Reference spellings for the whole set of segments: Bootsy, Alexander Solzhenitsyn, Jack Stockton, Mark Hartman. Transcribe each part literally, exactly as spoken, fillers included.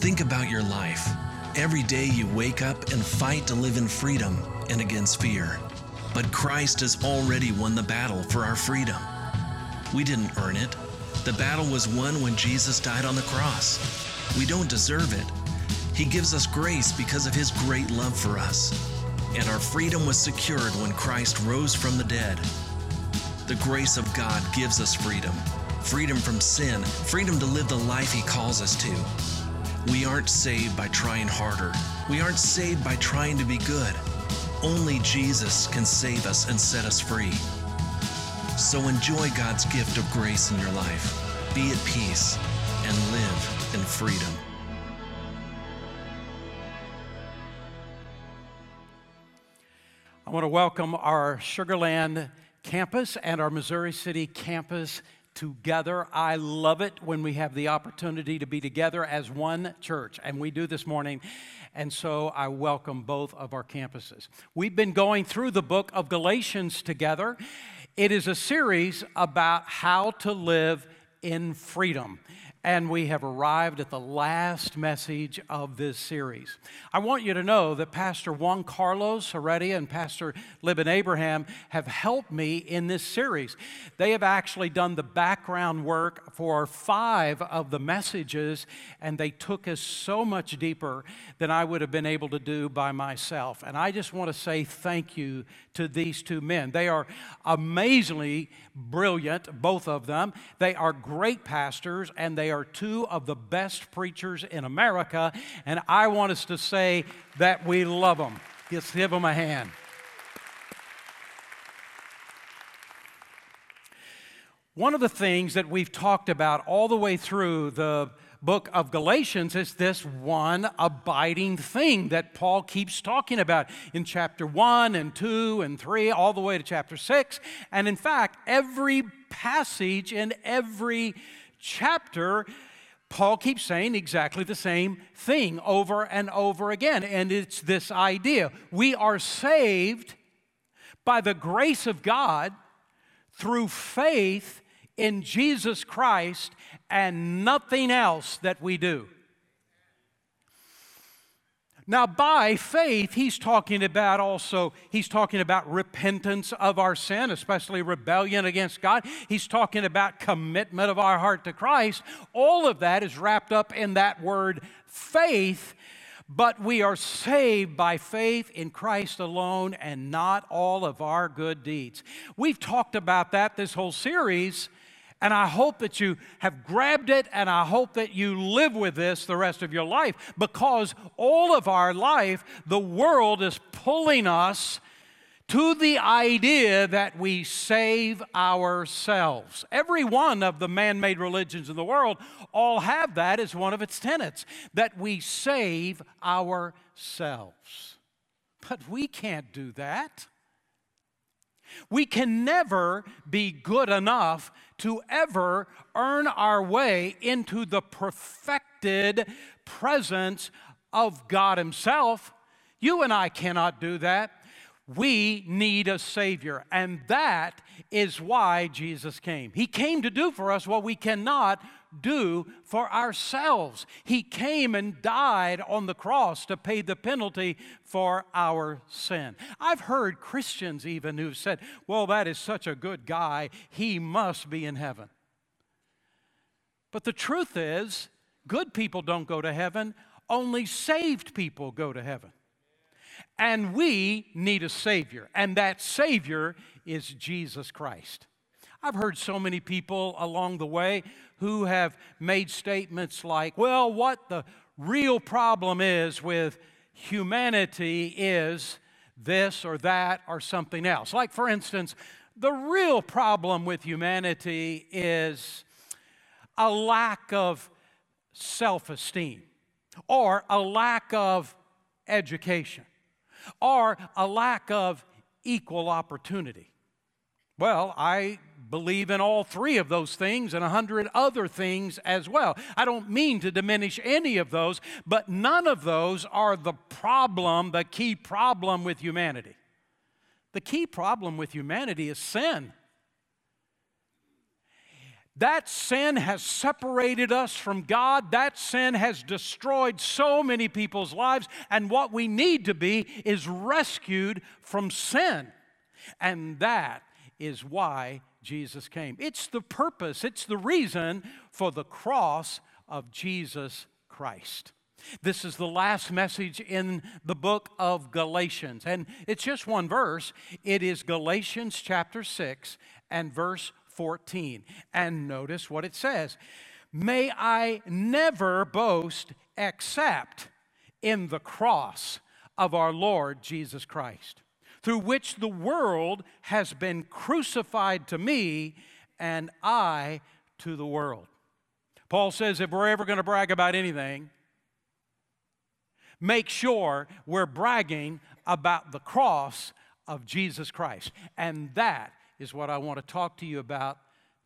Think about your life. Every day you wake up and fight to live in freedom and against fear. But Christ has already won the battle for our freedom. We didn't earn it. The battle was won when Jesus died on the cross. We don't deserve it. He gives us grace because of his great love for us. And our freedom was secured when Christ rose from the dead. The grace of God gives us freedom. Freedom from sin. Freedom to live the life he calls us to. We aren't saved by trying harder. We aren't saved by trying to be good. Only Jesus can save us and set us free. So enjoy God's gift of grace in your life. Be at peace and live in freedom. I want to welcome our Sugarland campus and our Missouri City campus together. I love it when we have the opportunity to be together as one church, and we do this morning, and so I welcome both of our campuses. We've been going through the book of Galatians together. It is a series about how to live in freedom. And we have arrived at the last message of this series. I want you to know that Pastor Juan Carlos Heredia and Pastor Libin Abraham have helped me in this series. They have actually done the background work for five of the messages, and they took us so much deeper than I would have been able to do by myself. And I just want to say thank you to these two men. They are amazingly brilliant, both of them. They are great pastors, and they are two of the best preachers in America, and I want us to say that we love them. Just give them a hand. One of the things that we've talked about all the way through the book of Galatians is this one abiding thing that Paul keeps talking about in chapter one and two and three, all the way to chapter six. And in fact, every passage in every chapter, Paul keeps saying exactly the same thing over and over again, and it's this idea. We are saved by the grace of God through faith in Jesus Christ and nothing else that we do. Now, by faith, he's talking about also, he's talking about repentance of our sin, especially rebellion against God. He's talking about commitment of our heart to Christ. All of that is wrapped up in that word faith, but we are saved by faith in Christ alone and not all of our good deeds. We've talked about that this whole series, and I hope that you have grabbed it, and I hope that you live with this the rest of your life, because all of our life, the world is pulling us to the idea that we save ourselves. Every one of the man-made religions in the world all have that as one of its tenets, that we save ourselves. But we can't do that. We can never be good enough to ever earn our way into the perfected presence of God Himself. You and I cannot do that. We need a Savior, and that is why Jesus came. He came to do for us what we cannot do for ourselves. He came and died on the cross to pay the penalty for our sin. I've heard Christians even who've said, well, that is such a good guy, he must be in heaven. But the truth is, good people don't go to heaven, only saved people go to heaven. And we need a Savior, and that Savior is Jesus Christ. I've heard so many people along the way who have made statements like, well, what the real problem is with humanity is this or that or something else. Like, for instance, the real problem with humanity is a lack of self-esteem, or a lack of education, or a lack of equal opportunity. Well, I believe in all three of those things and a hundred other things as well. I don't mean to diminish any of those, but none of those are the problem, the key problem with humanity. The key problem with humanity is sin. That sin has separated us from God. That sin has destroyed so many people's lives. And what we need to be is rescued from sin. And that is why Jesus came. It's the purpose, it's the reason for the cross of Jesus Christ. This is the last message in the book of Galatians. And it's just one verse. It is Galatians chapter six and verse fourteen. And notice what it says. May I never boast except in the cross of our Lord Jesus Christ, through which the world has been crucified to me and I to the world. Paul says if we're ever going to brag about anything, make sure we're bragging about the cross of Jesus Christ. And that is what I want to talk to you about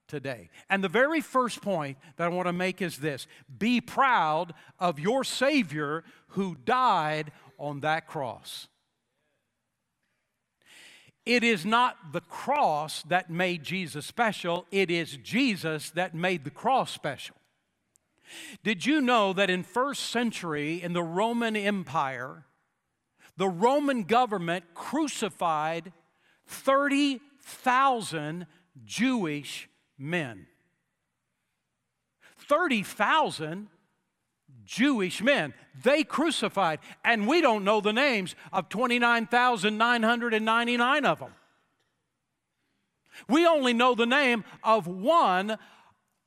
today. And the very first point that I want to make is this. Be proud of your Savior who died on that cross. It is not the cross that made Jesus special. It is Jesus that made the cross special. Did you know that in first century in the Roman Empire, the Roman government crucified thirty thousand Jewish men? thirty thousand Jewish men they crucified, and we don't know the names of twenty-nine thousand nine hundred ninety-nine of them. We only know the name of one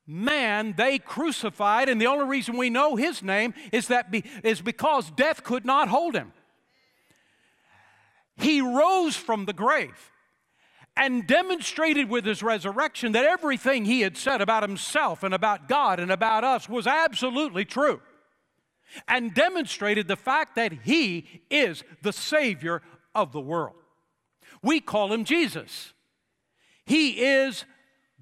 man they crucified, and the only reason we know his name is that be, is because death could not hold him. He rose from the grave and demonstrated with his resurrection that everything he had said about himself and about God and about us was absolutely true, and demonstrated the fact that he is the Savior of the world. We call him Jesus. He is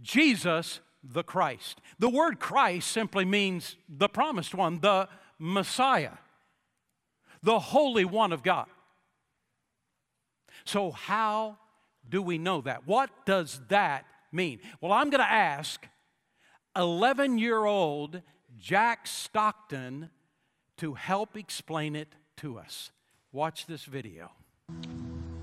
Jesus the Christ. The word Christ simply means the promised one, the Messiah, the Holy One of God. So how do we know that? What does that mean? Well, I'm going to ask eleven-year-old Jack Stockton to help explain it to us. Watch this video.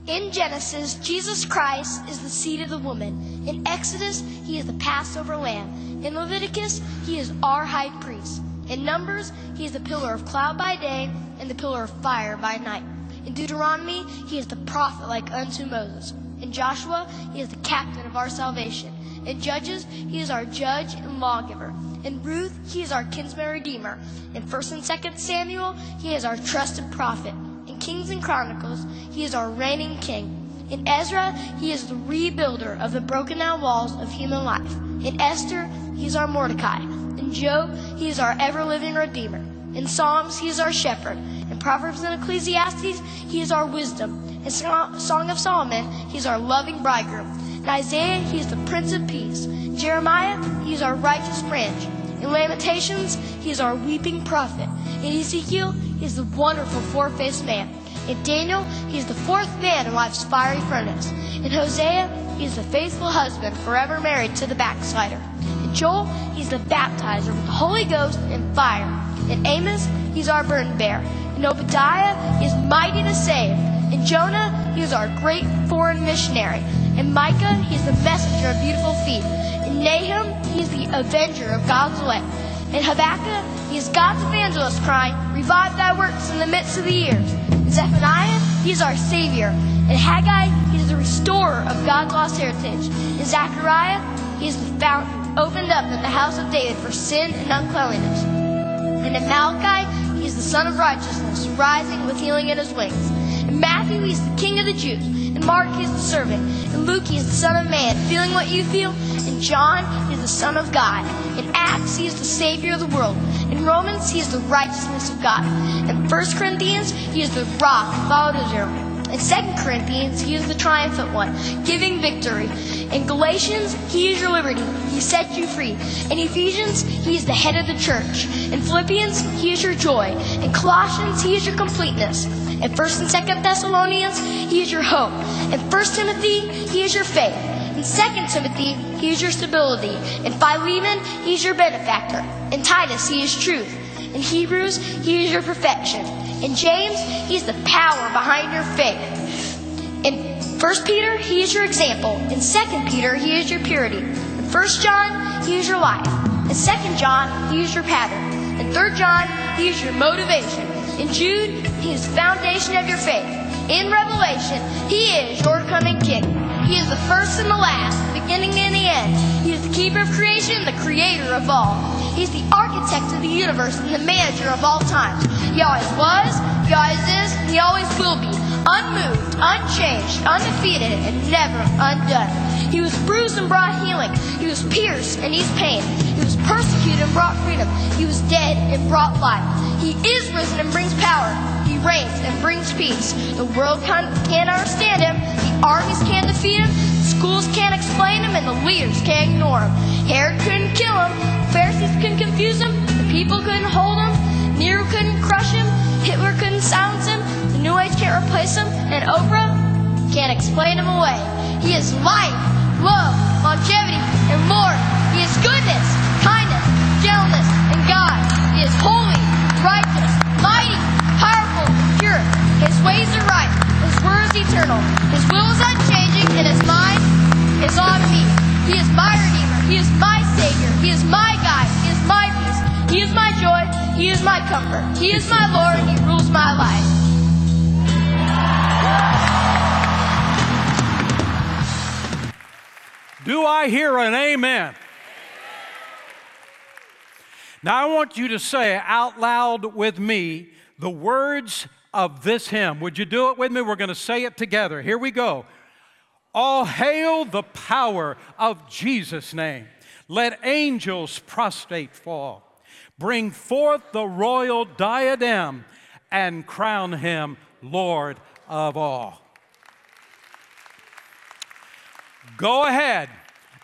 In Genesis, Jesus Christ is the seed of the woman. In Exodus, he is the Passover lamb. In Leviticus, he is our high priest. In Numbers, he is the pillar of cloud by day and the pillar of fire by night. In Deuteronomy, he is the prophet like unto Moses. In Joshua, he is the captain of our salvation. In Judges, he is our judge and lawgiver. In Ruth, he is our kinsman redeemer. In First and Second Samuel, he is our trusted prophet. In Kings and Chronicles, he is our reigning king. In Ezra, he is the rebuilder of the broken down walls of human life. In Esther, he is our Mordecai. In Job, he is our ever-living redeemer. In Psalms, he is our shepherd. In Proverbs and Ecclesiastes, he is our wisdom. In Song of Solomon, he is our loving bridegroom. In Isaiah, he is the Prince of Peace. In Jeremiah, he is our righteous branch. In Lamentations, he is our weeping prophet. In Ezekiel, he is the wonderful four-faced man. In Daniel, he is the fourth man in life's fiery furnace. In Hosea, he is the faithful husband forever married to the backslider. In Joel, he's the baptizer with the Holy Ghost and fire. In Amos, he's our burden bearer. In Obadiah, he is mighty to save. In Jonah, he is our great foreign missionary. In Micah, he is the messenger of beautiful feet. In Nahum, he is the avenger of God's elect. In Habakkuk, he is God's evangelist crying, "Revive thy works in the midst of the years." In Zephaniah, he is our savior. In Haggai, he is the restorer of God's lost heritage. In Zechariah, he is the fountain opened up in the house of David for sin and uncleanliness. And in Malachi, he is the son of righteousness, rising with healing in his wings. In Matthew, he is the king of the Jews. In Mark, he is the servant. In Luke, he is the son of man, feeling what you feel. In John, he is the son of God. In Acts, he is the savior of the world. In Romans, he is the righteousness of God. In First Corinthians, he is the rock followed as Israel. In Second Corinthians, he is the triumphant one, giving victory. In Galatians, he is your liberty. He set you free. In Ephesians, he is the head of the church. In Philippians, he is your joy. In Colossians, he is your completeness. In First and Second Thessalonians, he is your hope. In First Timothy, he is your faith. In Second Timothy, he is your stability. In Philemon, he is your benefactor. In Titus, he is truth. In Hebrews, he is your perfection. In James, he is the power behind your faith. In First Peter, he is your example. In Second Peter, he is your purity. In First John, he is your life. In Second John, he is your pattern. In Third John, he is your motivation. In Jude, he is the foundation of your faith. In Revelation, he is your coming king. He is the first and the last, the beginning and the end. He is the keeper of creation, the creator of all. He's the architect of the universe and the manager of all times. He always was, he always is, and he always will be. Unmoved, unchanged, undefeated, and never undone. He was bruised and brought healing. He was pierced and eased pain. He was persecuted and brought freedom. He was dead and brought life. He is risen and brings power. He reigns and brings peace. The world can't understand him. The armies can't defeat him. The schools can't explain him, and the leaders can't ignore him. Herod couldn't kill him. The Pharisees couldn't confuse him. The people couldn't hold him. Nero couldn't crush him. Hitler couldn't silence him. New Age can't replace him, and Oprah can't explain him away. He is life, love, longevity, and more. He is goodness, kindness, gentleness, and God. He is holy, righteous, mighty, powerful, pure. His ways are right. His word is eternal. His will is unchanging, and his mind is on me. He is my Redeemer. He is my Savior. He is my guide. He is my peace. He is my joy. He is my comfort. He is my Lord, and he rules my life. Do I hear an amen? Amen? Now I want you to say out loud with me the words of this hymn. Would you do it with me? We're going to say it together. Here we go. All hail the power of Jesus' name. Let angels prostrate fall. Bring forth the royal diadem and crown him Lord of all. Go ahead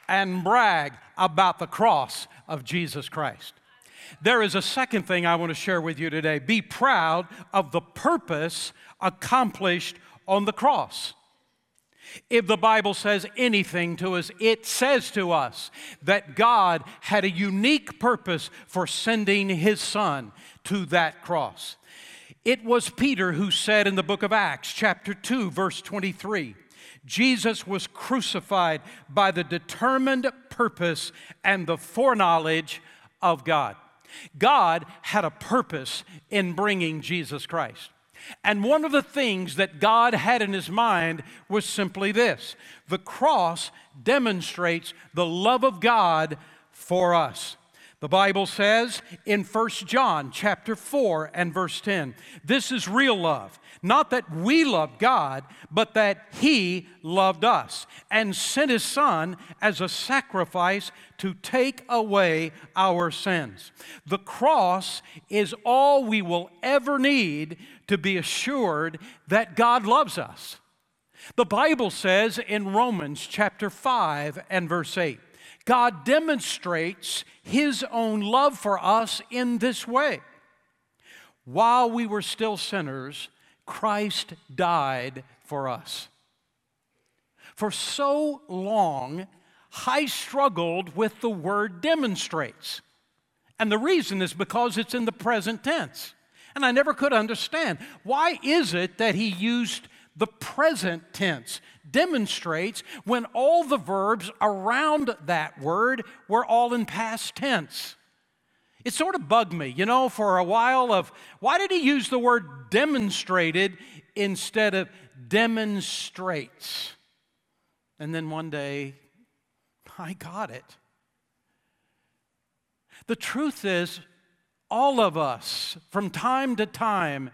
and brag about the cross of Jesus Christ. There is a second thing I want to share with you today. Be proud of the purpose accomplished on the cross. If the Bible says anything to us, it says to us that God had a unique purpose for sending His Son to that cross. It was Peter who said in the book of Acts, chapter two, verse twenty-three, Jesus was crucified by the determined purpose and the foreknowledge of God. God had a purpose in bringing Jesus Christ. And one of the things that God had in His mind was simply this: the cross demonstrates the love of God for us. The Bible says in First John chapter four and verse ten, this is real love. Not that we love God, but that He loved us and sent His Son as a sacrifice to take away our sins. The cross is all we will ever need to be assured that God loves us. The Bible says in Romans chapter five and verse eight, God demonstrates His own love for us in this way. While we were still sinners, Christ died for us. For so long, I struggled with the word demonstrates. And the reason is because it's in the present tense. And I never could understand, why is it that he used the present tense, demonstrates, when all the verbs around that word were all in past tense? It sort of bugged me, you know, for a while of, why did he use the word demonstrated instead of demonstrates? And then one day, I got it. The truth is, all of us, from time to time,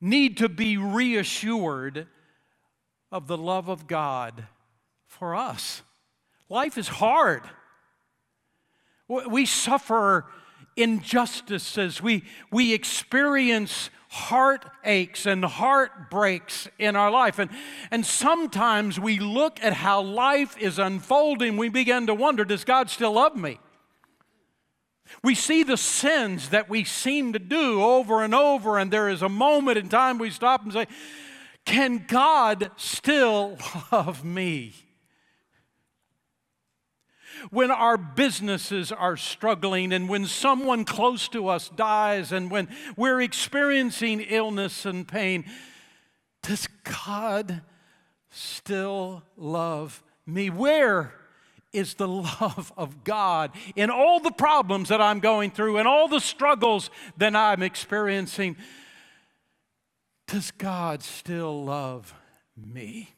need to be reassured of the love of God for us. Life is hard. We suffer injustices. We, we experience heartaches and heartbreaks in our life. And, and sometimes we look at how life is unfolding. We begin to wonder, does God still love me? We see the sins that we seem to do over and over, and there is a moment in time we stop and say, can God still love me? when our businesses are struggling and when someone close to us dies and when we're experiencing illness and pain, does God still love me? Where is the love of God in all the problems that I'm going through and all the struggles that I'm experiencing? Does God still love me?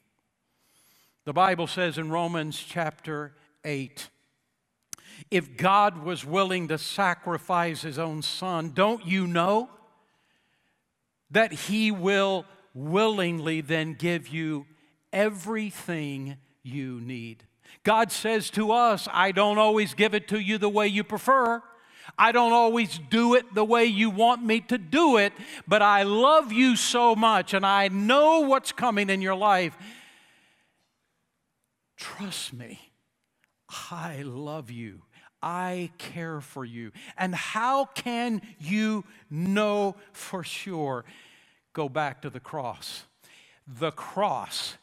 The Bible says in Romans chapter eight, if God was willing to sacrifice His own Son, don't you know that He will willingly then give you everything you need? God says to us, I don't always give it to you the way you prefer. I don't always do it the way you want me to do it, but I love you so much and I know what's coming in your life. Trust me, I love you. I care for you. And how can you know for sure? Go back to the cross. The cross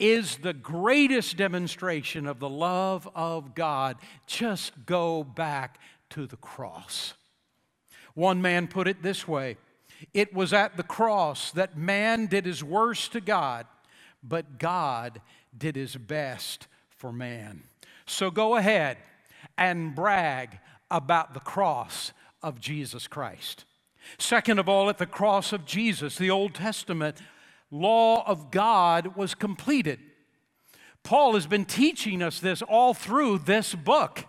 is the greatest demonstration of the love of God. Just go back to the cross. One man put it this way: it was at the cross that man did his worst to God, but God did His best for man. So go ahead and brag about the cross of Jesus Christ. Second of all, at the cross of Jesus, the Old Testament law of God was completed. Paul has been teaching us this all through this book.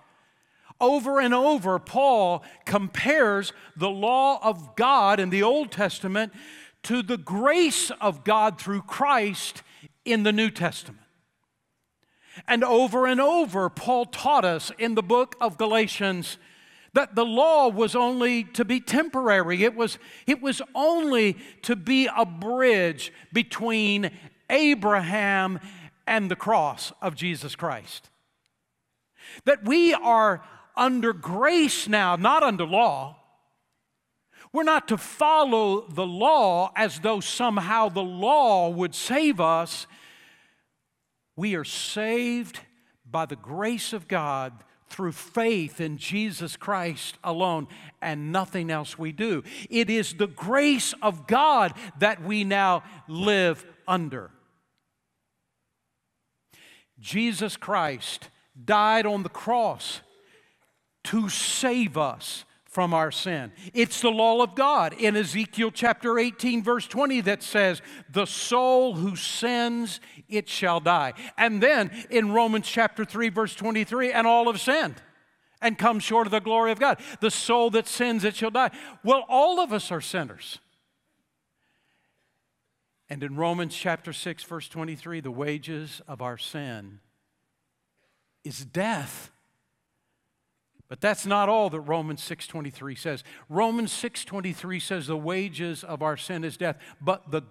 Over and over, Paul compares the law of God in the Old Testament to the grace of God through Christ in the New Testament. And over and over, Paul taught us in the book of Galatians that the law was only to be temporary. It was, it was only to be a bridge between Abraham and the cross of Jesus Christ. That we are under grace now, not under law. We're not to follow the law as though somehow the law would save us. We are saved by the grace of God through faith in Jesus Christ alone, and nothing else we do. It is the grace of God that we now live under. Jesus Christ died on the cross to save us from our sin. It's the law of God in Ezekiel chapter eighteen verse twenty that says, the soul who sins, it shall die. And then in Romans chapter three verse twenty-three, and all have sinned and come short of the glory of God. The soul that sins, it shall die. Well, all of us are sinners. And in Romans chapter six verse twenty-three, the wages of our sin is death. But that's not all that Romans six twenty-three says. Romans six twenty-three says the wages of our sin is death, but the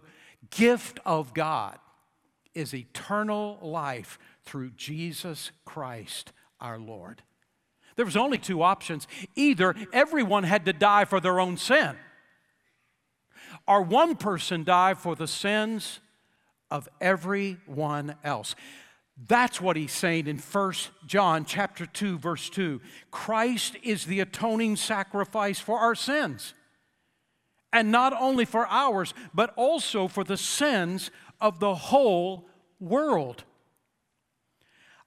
gift of God is eternal life through Jesus Christ our Lord. There was only two options. Either everyone had to die for their own sin, or one person died for the sins of everyone else. That's what he's saying in First John chapter two, verse two. Christ is the atoning sacrifice for our sins. And not only for ours, but also for the sins of the whole world.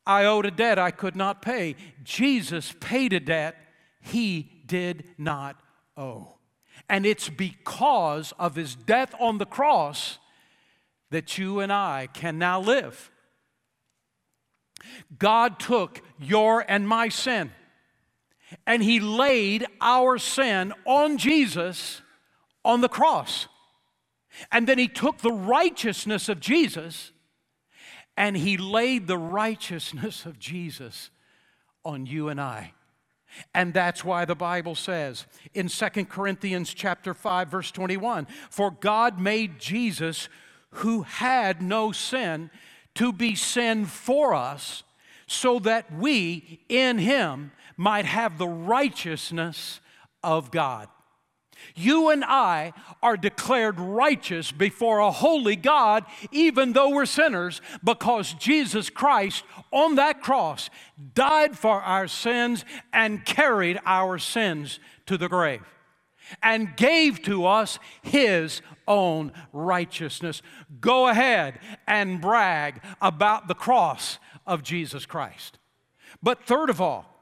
I owed a debt I could not pay. Jesus paid a debt He did not owe. And it's because of His death on the cross that you and I can now live. God took your and my sin, and He laid our sin on Jesus on the cross. And then He took the righteousness of Jesus, and He laid the righteousness of Jesus on you and I. And that's why the Bible says in Second Corinthians chapter five, verse twenty-one, for God made Jesus, who had no sin, to be sin for us, so that we in Him might have the righteousness of God. You and I are declared righteous before a holy God, even though we're sinners, because Jesus Christ on that cross died for our sins and carried our sins to the grave and gave to us His own righteousness. Go ahead and brag about the cross of Jesus Christ. But third of all,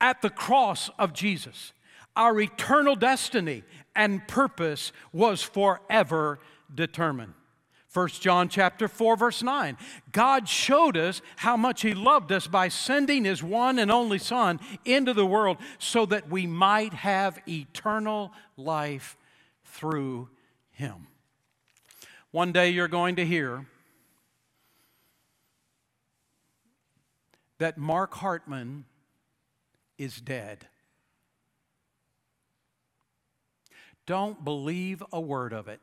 at the cross of Jesus, our eternal destiny and purpose was forever determined. First John chapter four, verse nine. God showed us how much He loved us by sending His one and only Son into the world so that we might have eternal life through Him. One day you're going to hear that Mark Hartman is dead. Don't believe a word of it.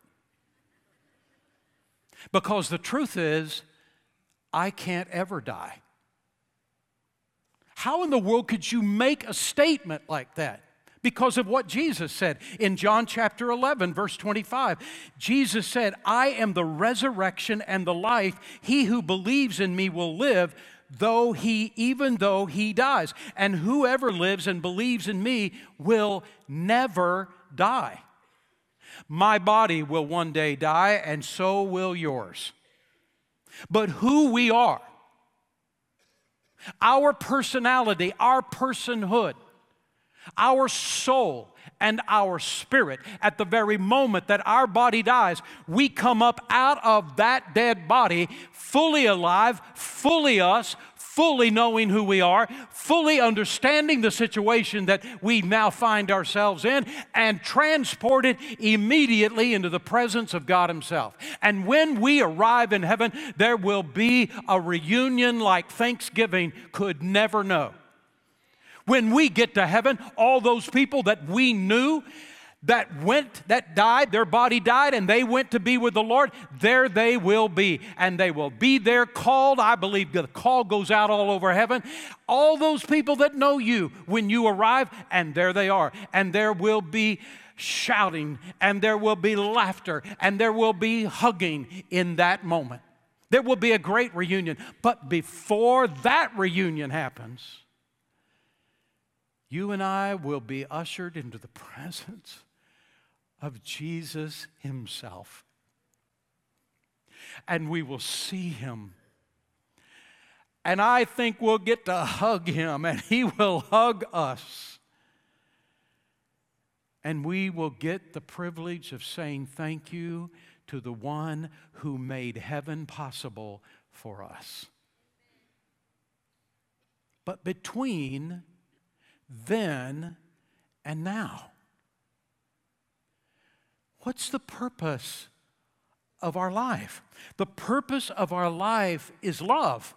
Because the truth is, I can't ever die. How in the world could you make a statement like that? Because of what Jesus said in John chapter eleven, verse twenty-five. Jesus said, I am the resurrection and the life. He who believes in me will live, though he, even though he dies. And whoever lives and believes in me will never die. My body will one day die, and so will yours. But who we are, our personality, our personhood, our soul, and our spirit, at the very moment that our body dies, we come up out of that dead body fully alive, fully us, fully knowing who we are, fully understanding the situation that we now find ourselves in, and transported immediately into the presence of God Himself. And when we arrive in heaven, there will be a reunion like Thanksgiving could never know. When we get to heaven, all those people that we knew that went, that died, their body died, and they went to be with the Lord, there they will be. And they will be there called. I believe the call goes out all over heaven. All those people that know you when you arrive, and there they are. And there will be shouting, and there will be laughter, and there will be hugging in that moment. There will be a great reunion. But before that reunion happens, you and I will be ushered into the presence of Jesus Himself. And we will see Him. And I think we'll get to hug Him, and He will hug us. And we will get the privilege of saying thank you to the one who made heaven possible for us. But between then and now, what's the purpose of our life? The purpose of our life is love.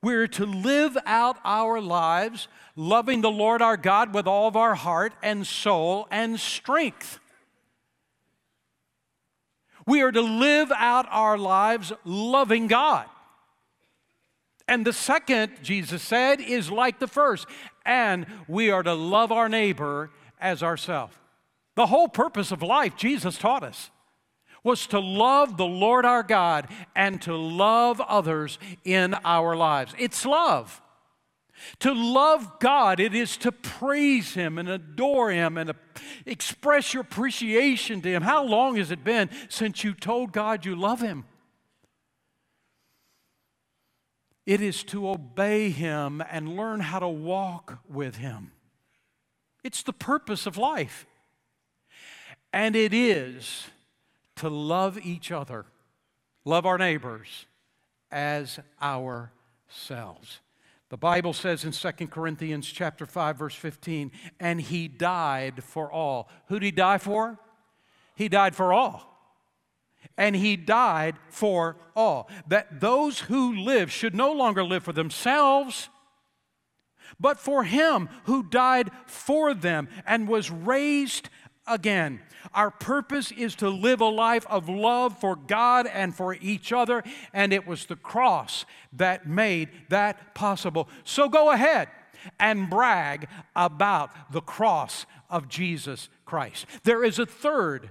We're to live out our lives loving the Lord our God with all of our heart and soul and strength. We are to live out our lives loving God. And the second, Jesus said, is like the first. And we are to love our neighbor as ourselves. The whole purpose of life, Jesus taught us, was to love the Lord our God and to love others in our lives. It's love. To love God, it is to praise Him and adore Him and express your appreciation to Him. How long has it been since you told God you love Him? It is to obey Him and learn how to walk with Him. It's the purpose of life. And it is to love each other, love our neighbors as ourselves. The Bible says in Second Corinthians chapter five, verse fifteen, and He died for all. Who did He die for? He died for all. And He died for all, that those who live should no longer live for themselves, but for Him who died for them and was raised again. Our purpose is to live a life of love for God and for each other, and it was the cross that made that possible. So go ahead and brag about the cross of Jesus Christ. There is a third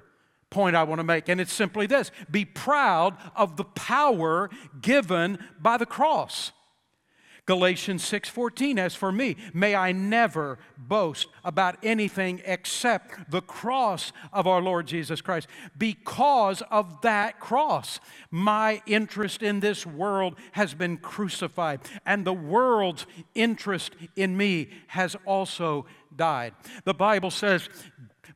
point I want to make, and it's simply this: be proud of the power given by the cross. Galatians six fourteen, as for me, may I never boast about anything except the cross of our Lord Jesus Christ. Because of that cross, my interest in this world has been crucified, and the world's interest in me has also died. The Bible says,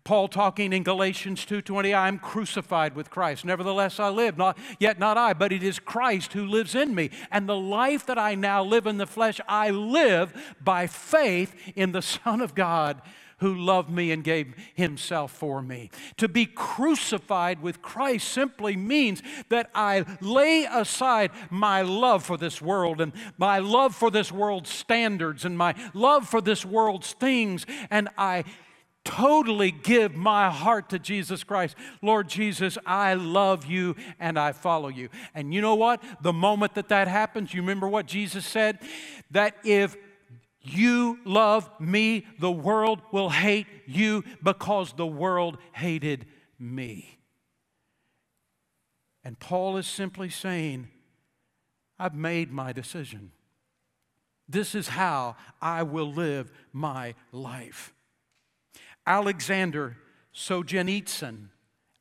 Paul talking in Galatians two twenty, I am crucified with Christ. Nevertheless, I live, not, yet not I, but it is Christ who lives in me. And the life that I now live in the flesh, I live by faith in the Son of God who loved me and gave himself for me. To be crucified with Christ simply means that I lay aside my love for this world and my love for this world's standards and my love for this world's things, and I totally give my heart to Jesus Christ. Lord Jesus, I love you and I follow you. And you know what? The moment that that happens, you remember what Jesus said? That if you love me, the world will hate you because the world hated me. And Paul is simply saying, I've made my decision. This is how I will live my life. Alexander Solzhenitsyn,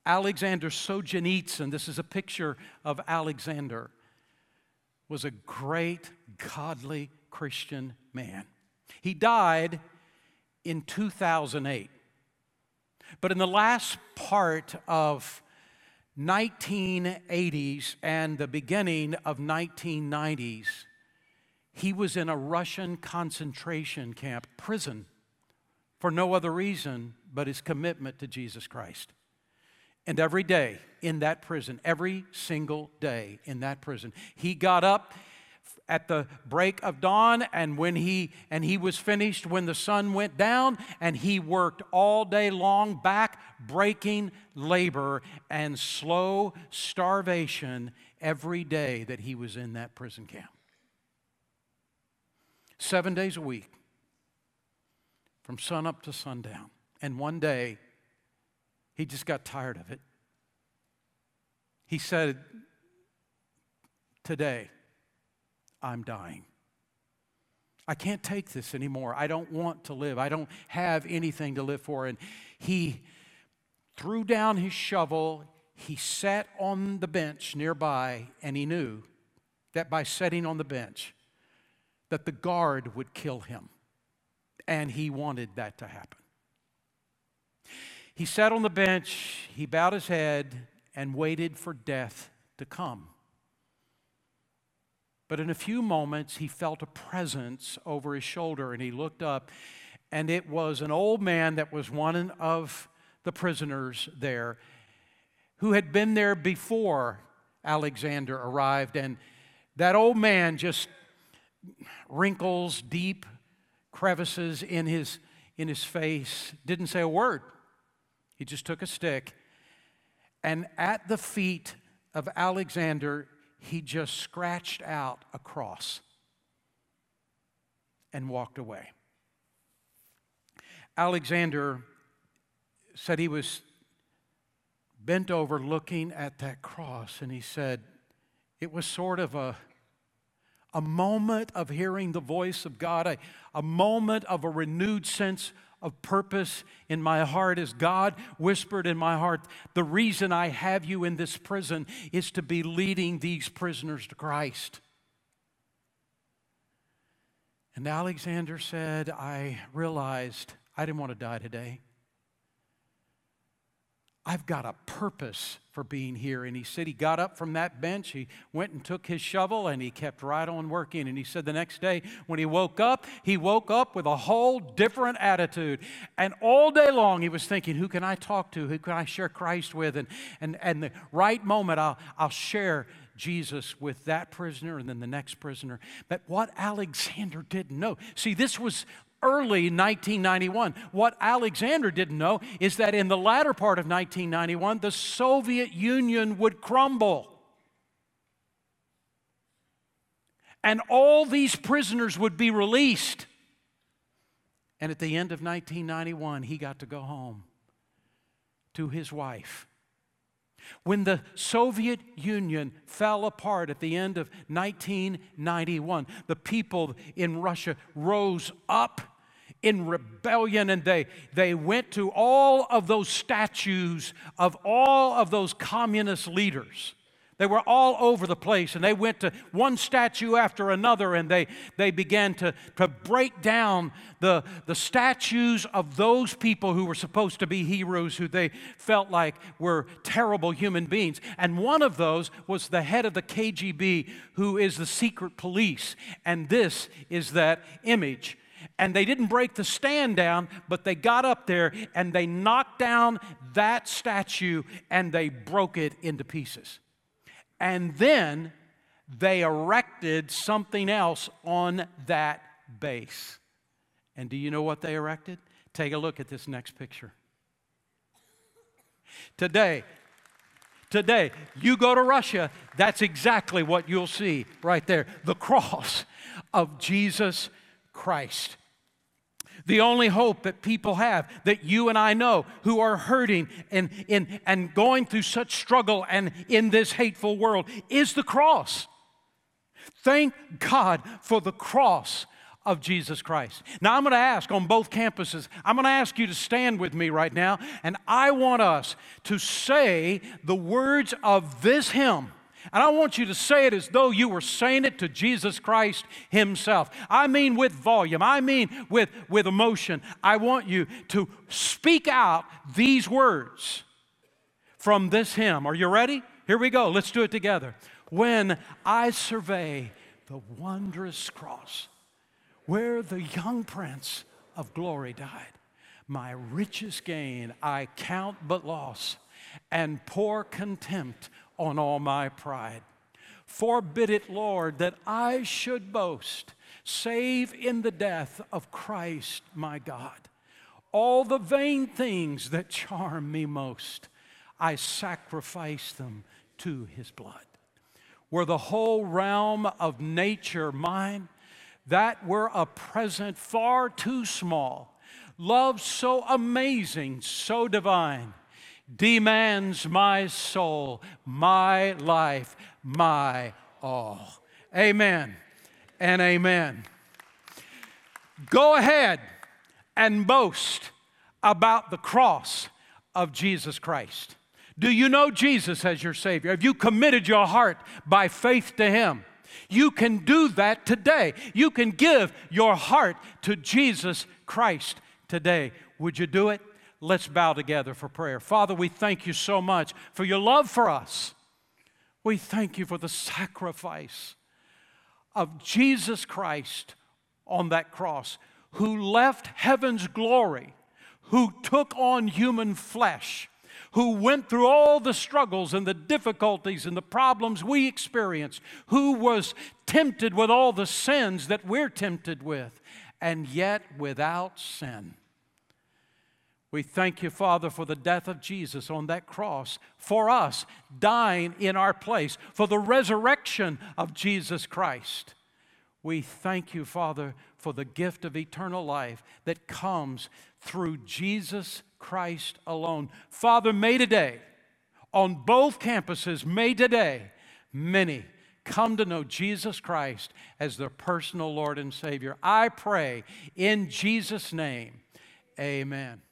Alexander Solzhenitsyn, this is a picture of Alexander, was a great godly Christian man. He died in two thousand eight, but in the last part of nineteen eighties and the beginning of nineteen nineties, he was in a Russian concentration camp prison, for no other reason but his commitment to Jesus Christ. And every day in that prison, every single day in that prison, he got up at the break of dawn, and when he and he was finished when the sun went down, and he worked all day long, back-breaking labor and slow starvation every day that he was in that prison camp. Seven days a week, from sunup to sundown. And one day, he just got tired of it. He said, today, I'm dying. I can't take this anymore. I don't want to live. I don't have anything to live for. And he threw down his shovel. He sat on the bench nearby, and he knew that by sitting on the bench, that the guard would kill him. And he wanted that to happen. He sat on the bench, he bowed his head, and waited for death to come. But in a few moments, he felt a presence over his shoulder, and he looked up, and it was an old man that was one of the prisoners there, who had been there before Alexander arrived, and that old man, just wrinkles deep, crevices in his in his face, didn't say a word. He just took a stick, and at the feet of Alexander, he just scratched out a cross and walked away. Alexander said he was bent over looking at that cross, and he said it was sort of a A moment of hearing the voice of God, a, a moment of a renewed sense of purpose in my heart as God whispered in my heart, the reason I have you in this prison is to be leading these prisoners to Christ. And Alexander said, I realized I didn't want to die today. I've got a purpose for being here. And he said he got up from that bench, he went and took his shovel, and he kept right on working. And he said the next day when he woke up, he woke up with a whole different attitude. And all day long he was thinking, who can I talk to? Who can I share Christ with? And and, and the right moment I'll, I'll share Jesus with that prisoner and then the next prisoner. But what Alexander didn't know, see, this was early nineteen ninety-one. What Alexander didn't know is that in the latter part of nineteen ninety-one, the Soviet Union would crumble. And all these prisoners would be released. And at the end of nineteen ninety-one, he got to go home to his wife. When the Soviet Union fell apart at the end of nineteen ninety-one, the people in Russia rose up in rebellion, and they, they went to all of those statues of all of those communist leaders. They were all over the place, and they went to one statue after another, and they, they began to, to break down the, the statues of those people who were supposed to be heroes, who they felt like were terrible human beings. And one of those was the head of the K G B, who is the secret police, and this is that image. And they didn't break the stand down, but they got up there and they knocked down that statue and they broke it into pieces. And then they erected something else on that base. And do you know what they erected? Take a look at this next picture. Today, today, you go to Russia, that's exactly what you'll see right there. The cross of Jesus Christ. The only hope that people have, that you and I know, who are hurting and, and, and going through such struggle and in this hateful world, is the cross. Thank God for the cross of Jesus Christ. Now, I'm going to ask on both campuses, I'm going to ask you to stand with me right now, and I want us to say the words of this hymn. And I want you to say it as though you were saying it to Jesus Christ himself. I mean with volume. I mean with, with emotion. I want you to speak out these words from this hymn. Are you ready? Here we go. Let's do it together. When I survey the wondrous cross where the young Prince of Glory died, my richest gain I count but loss and pour contempt on all my pride. Forbid it, Lord, that I should boast, save in the death of Christ my God. All the vain things that charm me most, I sacrifice them to his blood. Were the whole realm of nature mine, that were a present far too small. Love so amazing, so divine, demands my soul, my life, my all. Amen and amen. Go ahead and boast about the cross of Jesus Christ. Do you know Jesus as your Savior? Have you committed your heart by faith to him? You can do that today. You can give your heart to Jesus Christ today. Would you do it? Let's bow together for prayer. Father, we thank you so much for your love for us. We thank you for the sacrifice of Jesus Christ on that cross, who left heaven's glory, who took on human flesh, who went through all the struggles and the difficulties and the problems we experienced, who was tempted with all the sins that we're tempted with, and yet without sin. We thank you, Father, for the death of Jesus on that cross, for us dying in our place, for the resurrection of Jesus Christ. We thank you, Father, for the gift of eternal life that comes through Jesus Christ alone. Father, may today, on both campuses, may today, many come to know Jesus Christ as their personal Lord and Savior. I pray in Jesus' name, amen.